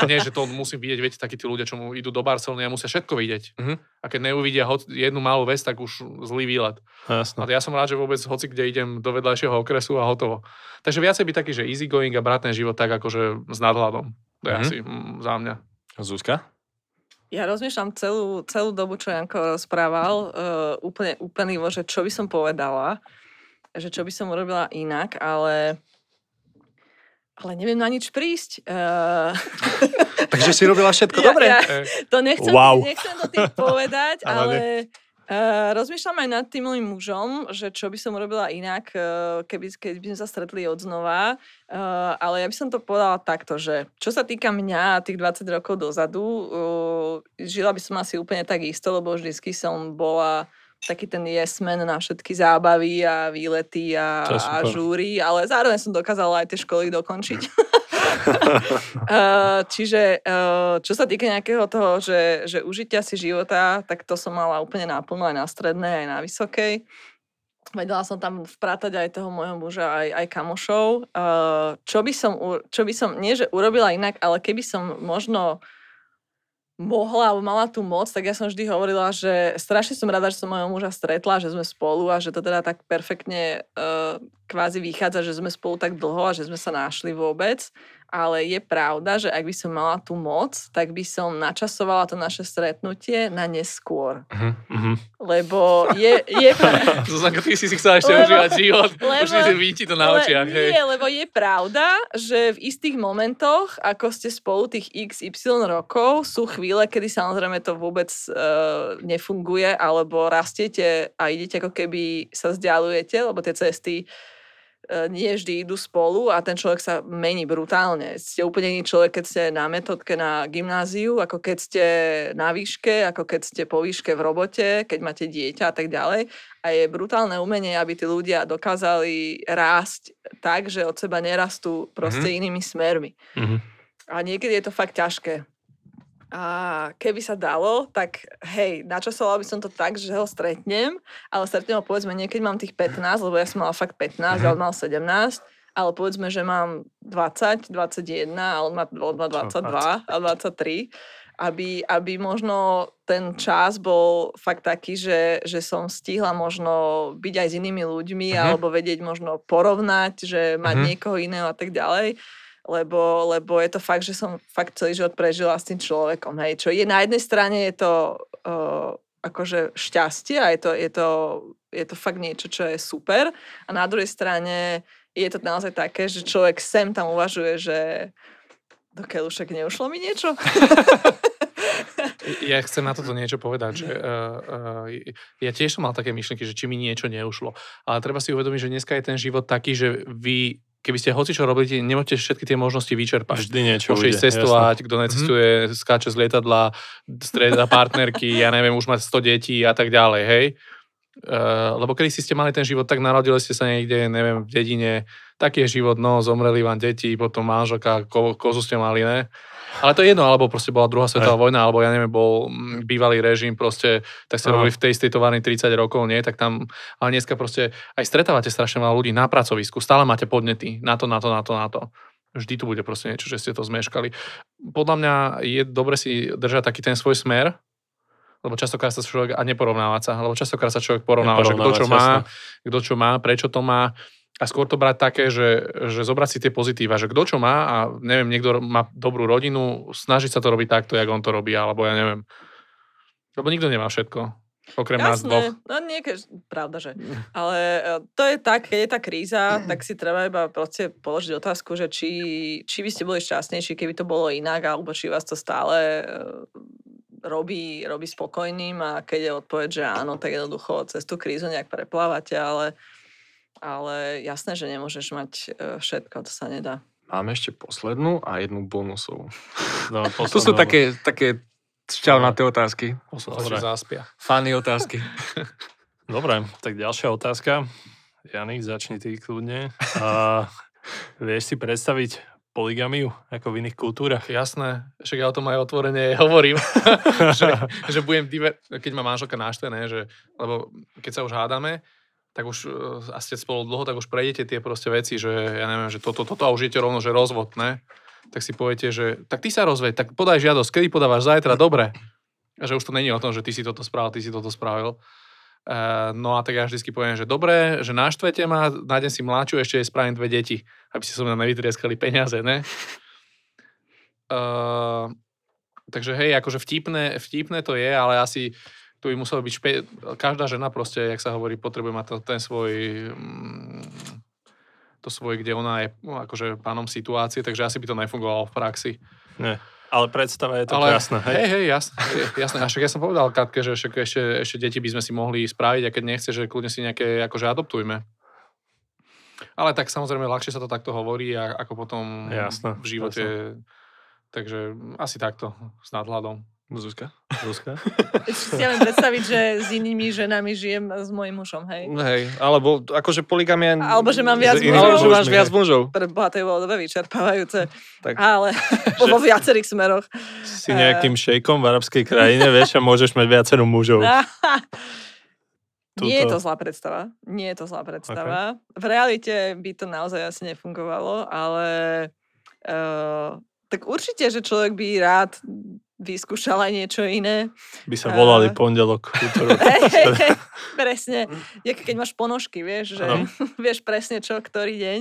Nie, že to musím vidieť, viete, takí tí ľudia, čo mu idú do Barcelony a musia všetko vidieť. A keď neuvidia jednu malú vec, tak už zlý výlet. Jasne. A ja som rád, že vôbec hoci kde idem do vedľajšieho okresu a hotovo. Takže viacej by taký, že easy going a brať ten život tak akože s nadhľadom. To je asi za mňa. Zuzka? Ja rozmýšľam celú dobu, čo Janko rozprával, úplne že čo by som povedala. Že čo by som urobila inak, ale neviem na nič prísť. Takže si robila všetko dobre. Ja to nechcem to tým povedať, ale rozmýšľam aj nad tým môjim mužom, že čo by som urobila inak, keď by sme sa stretli odznova. Ale ja by som to povedala takto, že čo sa týka mňa tých 20 rokov dozadu, žila by som asi úplne tak isto, lebo vždycky som bola taký ten yes man na všetky zábavy a výlety a žúry, ale zároveň som dokázala aj tie školy dokončiť. Čiže čo sa týka nejakého toho, že užitia si života, tak to som mala úplne náplno aj na strednej, aj na vysokej. Vedela som tam vprátať aj toho môjho muža, aj kamošov. Čo by som, nie že urobila inak, ale keby som možno mohla alebo mala tú moc, tak ja som vždy hovorila, že strašne som rada, že som mojho muža stretla, že sme spolu a že to teda tak perfektne kvázi vychádza, že sme spolu tak dlho a že sme sa našli vôbec, ale je pravda, že ak by som mala tú moc, tak by som načasovala to naše stretnutie na neskôr. Mm-hmm. Lebo je Zuzanka, ty si chcela ešte užívať život, už si vidíte to na očiach. Nie, lebo je pravda, že v istých momentoch, ako ste spolu tých XY rokov, sú chvíle, kedy samozrejme to vôbec nefunguje, alebo rastiete a idete ako keby sa vzdialujete, lebo tie cesty nie vždy idú spolu a ten človek sa mení brutálne. Ste úplne iný človek, keď ste na metodke na gymnáziu, ako keď ste na výške, ako keď ste po výške v robote, keď máte dieťa a tak ďalej. A je brutálne umenie, aby tí ľudia dokázali rásť tak, že od seba nerastú proste inými smermi. Mm-hmm. A niekedy je to fakt ťažké. A keby sa dalo, tak hej, načasovala by som to tak, že ho stretnem, ale stretnem ho povedzme niekedy mám tých 15, lebo ja som mala fakt 15, ale mal 17, ale povedzme, že mám 20, 21, ale on má 22 a 23, aby možno ten čas bol fakt taký, že som stihla možno byť aj s inými ľuďmi alebo vedieť možno porovnať, že mať niekoho iného a tak ďalej. Lebo je to fakt, že som fakt celý život prežila s tým človekom. Hej. Čo je na jednej strane je to akože šťastie a je to fakt niečo, čo je super. A na druhej strane je to naozaj také, že človek sem tam uvažuje, že do keľušek neušlo mi niečo. Ja chcem na toto niečo povedať, že ja tiež som mal také myšlenky, že či mi niečo neušlo. Ale treba si uvedomiť, že dneska je ten život taký, že vy keby ste hocičo robili, nemôžete všetky tie možnosti vyčerpať. Vždy niečo ujde. Môžete cestovať, kto necestuje, skáče z lietadla, streda partnerky, ja neviem, už mať 100 detí a tak ďalej, hej? Lebo kedy ste mali ten život, tak narodili ste sa niekde, neviem, v dedine, taký je život, no, zomreli vám deti, potom manželka, kozu ste mali, ne? Ale to je jedno, alebo proste bola druhá svetová vojna, alebo ja neviem, bol bývalý režim, proste, tak ste robili v tej istej továrni 30 rokov, nie? Tak tam, ale dneska proste aj stretávate strašne veľa ľudí na pracovisku, stále máte podnety na to. Vždy tu bude proste niečo, že ste to zmeškali. Podľa mňa je dobre si držať taký ten svoj smer, lebo častokrát sa človek, a neporovnáva sa, že kto čo má, prečo to má. A skôr to brať také, že zobrať si tie pozitíva, že kto čo má a neviem, niekto má dobrú rodinu, snažiť sa to robiť takto, jak on to robí, alebo ja neviem. Lebo nikto nemá všetko, okrem nás dvoch. No niekedy, pravda, že. Ale to je tak, keď je tá kríza, tak si treba iba proste položiť otázku, že či by ste boli šťastnejší, keby to bolo inak, alebo či vás to stále robí spokojným a keď je odpoveď, že áno, tak jednoducho cez tú krízu nejak preplávate, ale jasné, že nemôžeš mať všetko, to sa nedá. Máme ešte poslednú a jednu bonusovú. No, to sú také šťavnaté otázky. Funny otázky. Dobre, tak ďalšia otázka. Janik, začni ty kľudne. A vieš si predstaviť polygamiu, ako v iných kultúrach? Jasné, však ja o tom aj otvorene hovorím, že budem keď ma manželka naštvené, lebo keď sa už hádame, tak už a ste spolu dlho, tak už prejdete tie proste veci, že ja neviem, že toto a už idete rovno, že rozvod, ne? Tak si poviete, že tak ty sa rozveď, tak podaj žiadosť, kedy podávaš, zajtra, dobre. A že už to není o tom, že ty si toto spravil. No a tak ja vždycky poviem, že dobre, že naštvete ma, nájdem si mláču, ešte spravím 2 deti, aby si so mňa nevytrieskali peniaze, ne? Takže hej, akože vtipné to je, ale asi tu by muselo byť každá žena proste, jak sa hovorí, potrebuje mať ten svoj, kde ona je akože pánom situácie, takže asi by to nefungovalo v praxi. Nie, ale predstava je to jasné. Hej, jasné. A však ja som povedal Katke, že však ešte deti by sme si mohli spraviť a keď nechce, že kľudne si nejaké akože adoptujme. Ale tak samozrejme ľahšie sa to takto hovorí ako potom jasné, v živote. Jasné. Takže asi takto s nadhľadom. Zuzka? Ešte si len predstaviť, že s inými ženami žijem s mojím mužom, hej? Hej, alebo akože poligamia. Alebo že mám viac mužov. Alebo že máš viac mužov. Preboha, to je bolo dobre vyčerpávajúce. Tak. Ale vo viacerých smeroch. Si nejakým šejkom v arabskej krajine, vieš, a môžeš mať viacero mužov. Nie je to zlá predstava. Okay. V realite by to naozaj asi nefungovalo, ale tak určite, že človek by rád vyskúšala niečo iné. By sa volali pondelok, utorok. Presne. Keď máš ponožky, vieš, že vieš presne čo, ktorý deň.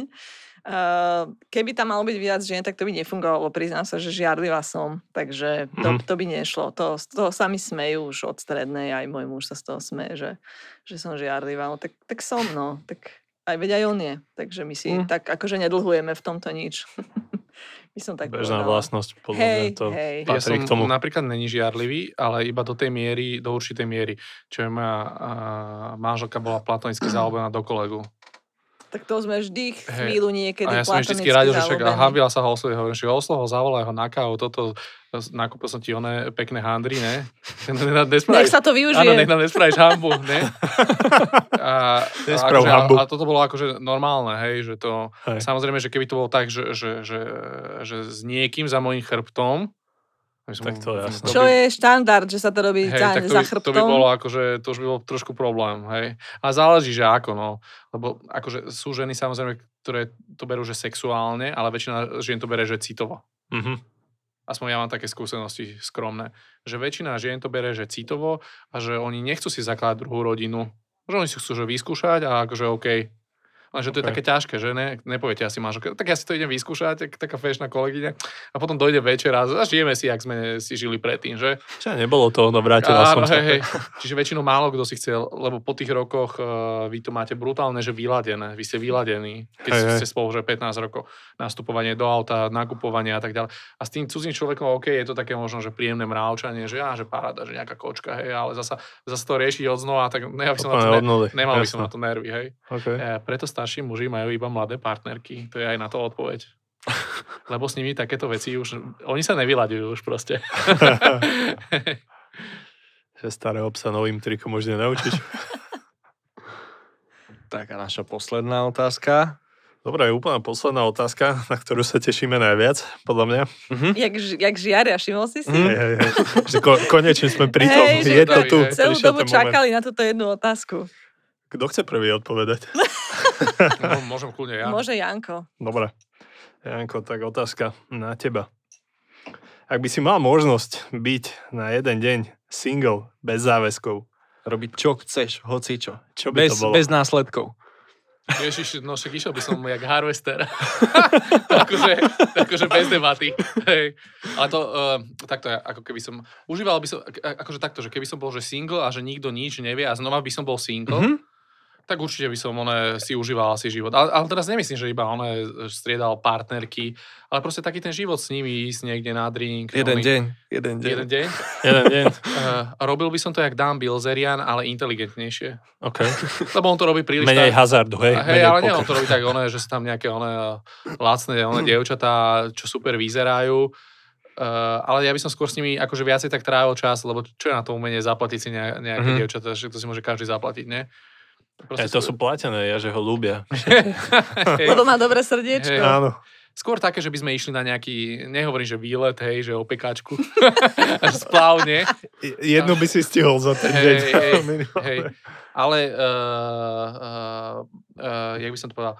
Keby tam malo byť viac žien, tak to by nefungovalo. Priznám sa, že žiarlivá som, takže to by nešlo. To sa mi smejú už od strednej, aj môj muž sa z toho smeje, že som žiarlivá. No, tak som, no. Tak aj veď aj on je. Takže my si tak akože nedlhujeme v tomto nič. Bežná vlastnosť, podľa mňa to patrí k tomu. Ja som napríklad není žiarlivý, ale iba do tej miery, do určitej miery. Čo moja manželka bola platonicky záľubená do kolegu. Tak to sme vždy chvíľu niekedy platonicky záľubený. A ja som vždycky radil, že však hábila sa ho o svoje, hovorím, že osloho, zavolaj ho na kávu, toto, nakúpil som ti one pekné handry, ne? Nech sa to využije. Áno, nech nám nespravíš hambu, ne? A toto bolo akože normálne, hej, že to, samozrejme, že keby to bolo tak, že s niekým za mojím chrbtom, tak to je jasné. Čo je štandard, že sa to robí za chrbtom? To by bolo akože, to už by bol trošku problém, hej. A záleží, že ako, no. Lebo akože sú ženy samozrejme, ktoré to berú, že sexuálne, ale väčšina žien to bere, že citovo. Mhm. Aspoň ja mám také skúsenosti skromné. Že väčšina žien to bere, že citovo a že oni nechcú si zakladať druhú rodinu. Že oni si chcú, že vyskúšať a akože okej. Lenže to je také ťažké, že nepoviete asi manželke, tak ja si to idem vyskúšať, taká fešná kolegyňa a potom dojde večer a žijeme si, jak sme si žili predtým, že? Čo nebolo toho, no vrátila som sa. Čiže väčšinou málo kto si chcel, lebo po tých rokoch vy to máte brutálne, že vyladené, vy ste vyladení, keď ste spolu že 15 rokov, nastupovanie do auta, nakupovanie a tak ďalej. A s tým cudzým človekom, OK, je to také možno, že príjemné mravčanie, že že paráda, že nejaká kočka, hej, ale zasa to riešiť odznova, tak nemal by som na to nervy, hej. Preto starší muži majú iba mladé partnerky. To je aj na to odpoveď. Lebo s nimi takéto veci už... Oni sa nevyľadujú už proste. Že starého psa novým trikom už nenaučíš. Tak a naša posledná otázka. Dobrá, je úplná posledná otázka, na ktorú sa tešíme najviac, podľa mňa. Jak žiaria, všimol si si? Konečne sme pri tom. Je to tu. Celú dobu čakali na túto jednu otázku. Kto chce prvý odpovedať? No, môžem kľudne ja. Môže Janko. Dobre. Janko, tak otázka na teba. Ak by si mal možnosť byť na jeden deň single, bez záväzkov, robiť čo chceš, hocičo. Čo by to bolo? Bez následkov. Ježiš, no však išiel by som jak harvester. Takže bez debaty. Hej. Ale to, takto, ako keby som, užíval by som, akože takto, že keby som bol že single a že nikto nič nevie a znova by som bol single, tak určite by som si užíval asi život. Ale teraz nemyslím, že iba striedal partnerky, ale proste taký ten život s nimi, ísť niekde na drink. Jeden deň. Robil by som to jak Dan Bilzerian, ale inteligentnejšie. OK. Lebo on to robí príliš... Menej hazardu, hej? Hej, ale nie, on to robí tak, že sú tam nejaké lacné dievčatá, čo super vyzerajú. Ale ja by som skôr s nimi akože viacej tak trávil čas, lebo čo je na to umenie zaplatiť si nejaké dievčatá, že to si môže každý zaplatiť, ne? To sú platené, že ho ľúbia. Lebo má dobré srdiečko. Áno. Skôr také, že by sme išli na nejaký, nehovorím, že výlet, že o pekáčku. Splávne. Jednu by si stihol za ten deň. Ale, jak by som to povedal,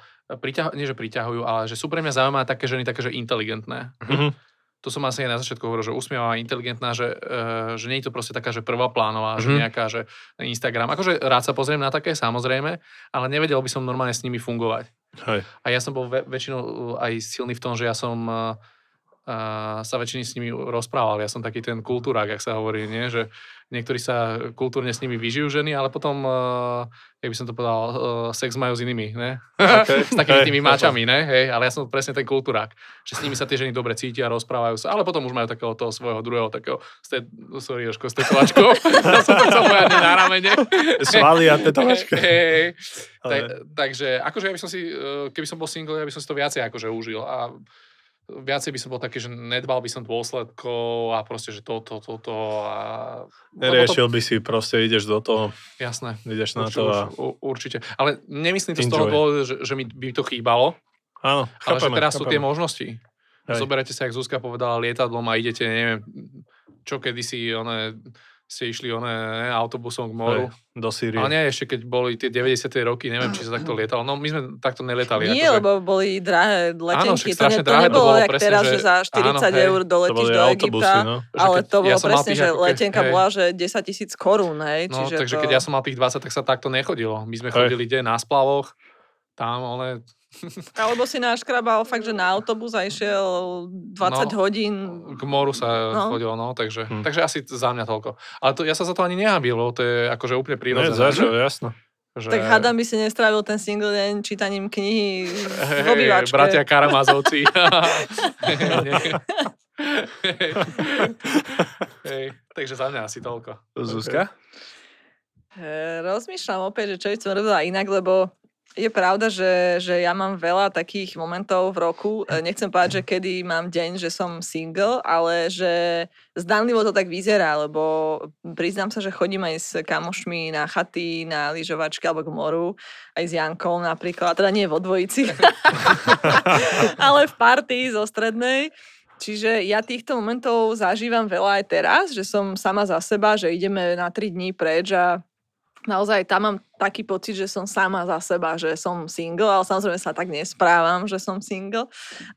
nie že priťahujú, ale že sú pre mňa zaujímavé také ženy, také, že inteligentné. To som asi aj na začiatku hovoril, že usmievavá, inteligentná, že nie je to proste taká, že prvoplánová, že nejaká, že Instagram. Akože rád sa pozriem na také, samozrejme, ale nevedel by som normálne s nimi fungovať. Hej. A ja som bol väčšinou aj silný v tom, že ja som sa väčšinou s nimi rozprával. Ja som taký ten kultúrák, jak sa hovorí, nie? Že niektorí sa kultúrne s nimi vyžijú ženy, ale potom, jak by som to povedal, sex majú s inými, ne? S takými tými máčami, ne? Hej, ale ja som presne ten kultúrák, že s nimi sa tie ženy dobre cítia, rozprávajú sa, ale potom už majú takého toho svojho druhého, takého, sorry Jožko, s tetovačkou. Ja som to chcel povedať na ramene. Svaly a tetovačka. Takže, akože ja by som si, keby som bol single, ja by som si to viacej akože užil a viacej by som bol taký, že nedbal by som dôsledkov a proste, že toto a... Neriešil by si, proste ideš do toho. Jasné. Ideš na to a... Určite. Ale nemyslím to z toho dôvodu, že mi by to chýbalo. Áno, chápame. Ale že teraz sú tie možnosti. Zoberete sa, jak Zuzka povedala, lietadlom a idete, neviem, čo kedysi, si išli autobusom k moru. Do Sýrie. Ale nie, ešte keď boli tie 90. roky, neviem, či sa takto lietalo. No my sme takto neletali. Nie, lebo boli drahé letenky. Áno, strašne drahé to bolo presne, teraz, že za 40 eur doletíš do Egypta. No. Ale to bolo presne, že letenka bola, že 10 000 korún. No, takže keď ja som mal tých 20, tak sa takto nechodilo. My sme chodili kde na splavoch, tam ale... Alebo si naškrabal fakt, že na autobus a išiel 20 hodín. K moru sa chodilo, takže asi za mňa toľko. Ale to, ja sa za to ani nehábil, to je akože úplne prírodzené. Nie, zažil, jasno. Že... Tak hádam by si nestrávil ten single deň čítaním knihy v obývačke. Bratia Karamazovci. Takže za mňa asi toľko. Zuzka? Rozmýšľam opäť, že čo by som robila inak, lebo je pravda, že ja mám veľa takých momentov v roku. Nechcem povedať, že kedy mám deň, že som single, ale že zdanlivo to tak vyzerá, lebo priznám sa, že chodím aj s kamošmi na chaty, na lyžovačky alebo k moru, aj s Jankou napríklad, teda nie vo dvojici, ale v party zo strednej. Čiže ja týchto momentov zažívam veľa aj teraz, že som sama za seba, že ideme na 3 dní preč a naozaj tam mám taký pocit, že som sama za seba, že som single, ale samozrejme sa tak nesprávam, že som single,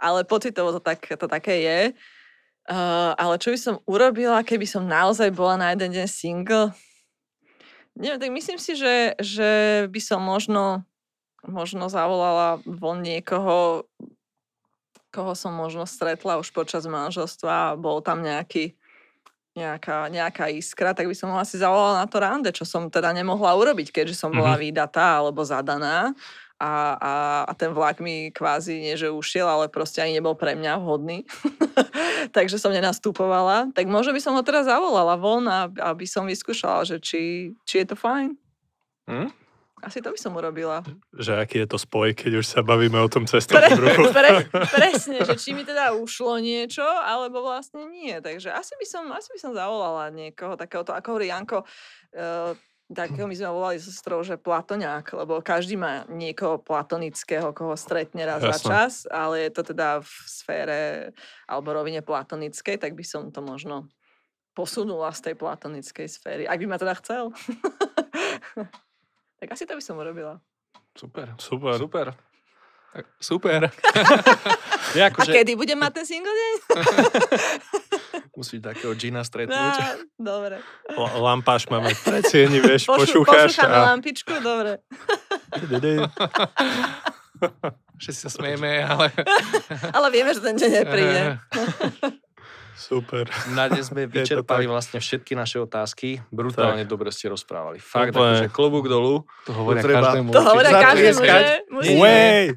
ale pocitovo to také je. Ale čo by som urobila, keby som naozaj bola na jeden deň single? Neviem, tak myslím si, že by som možno zavolala von niekoho, koho som možno stretla už počas manželstva a bol tam nejaká iskra, tak by som asi zavolala na to rande, čo som teda nemohla urobiť, keďže som bola vydatá alebo zadaná a ten vlak mi kvázi nie, že ušiel, ale proste ani nebol pre mňa vhodný. Takže som nenastupovala. Tak možno by som ho teraz zavolala von, aby som vyskúšala, že či je to fajn. Asi to by som urobila. Že aký je to spoj, keď už sa bavíme o tom cestovnom ruchu. Presne, že či mi teda ušlo niečo, alebo vlastne nie. Takže asi by som zavolala niekoho takéhoto, ako hovorí Janko, takého my sme volali so sestrou, že platoňák, lebo každý má niekoho platonického, koho stretne raz za čas, ale je to teda v sfére alebo rovine platonickej, tak by som to možno posunula z tej platonickej sféry. Ak by ma teda chcel. Tak asi to by som urobila. Super. A kedy budem mať ten single deň? Musíš takého džina stretnúť. Dobre. Lampáš máme v precieni, vieš, pošúcháš. Pošúchame lampičku, dobre. Všetci sa smejeme, ale... ale vieme, že ten deň nepríde. Super. Nádej sme vyčerpali vlastne všetky naše otázky. Brutálne dobre ste rozprávali. Fakt, akože klobúk dolu. To hovoria každému.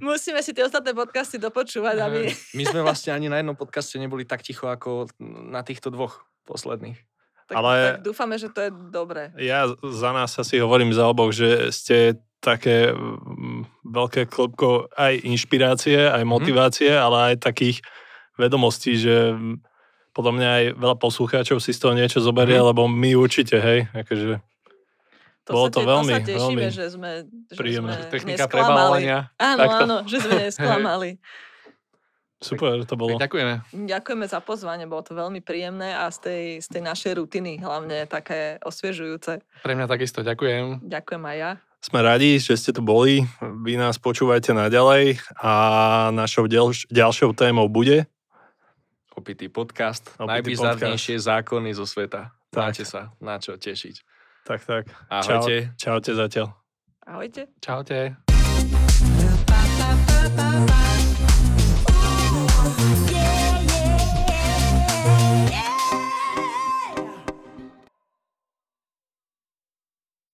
Musíme si tie ostatné podcasty dopočúvať. Aby... My sme vlastne ani na jednom podcaste neboli tak ticho, ako na týchto dvoch posledných. Ale dúfame, že to je dobré. Ja za nás asi hovorím za oboch, že ste také veľké klobko aj inšpirácie, aj motivácie, ale aj takých vedomostí, že... Podľa mňa aj veľa poslucháčov si z toho niečo zoberie, lebo my určite, hej, akože... Bolo to veľmi, to sa tešíme, že sme technika prebalenia. Áno, že sme nesklamali. Super, to bolo. Ďakujeme. Ďakujeme za pozvanie, bolo to veľmi príjemné a z tej našej rutiny hlavne také osviežujúce. Pre mňa takisto, ďakujem. Ďakujem aj ja. Sme radi, že ste tu boli, vy nás počúvajte naďalej a našou ďalšou témou bude... Opitý podcast, najbizarnejšie zákony zo sveta. Máte sa na čo tešiť. Tak. Ahojte. Čaute zatiaľ. Ahojte. Čaute.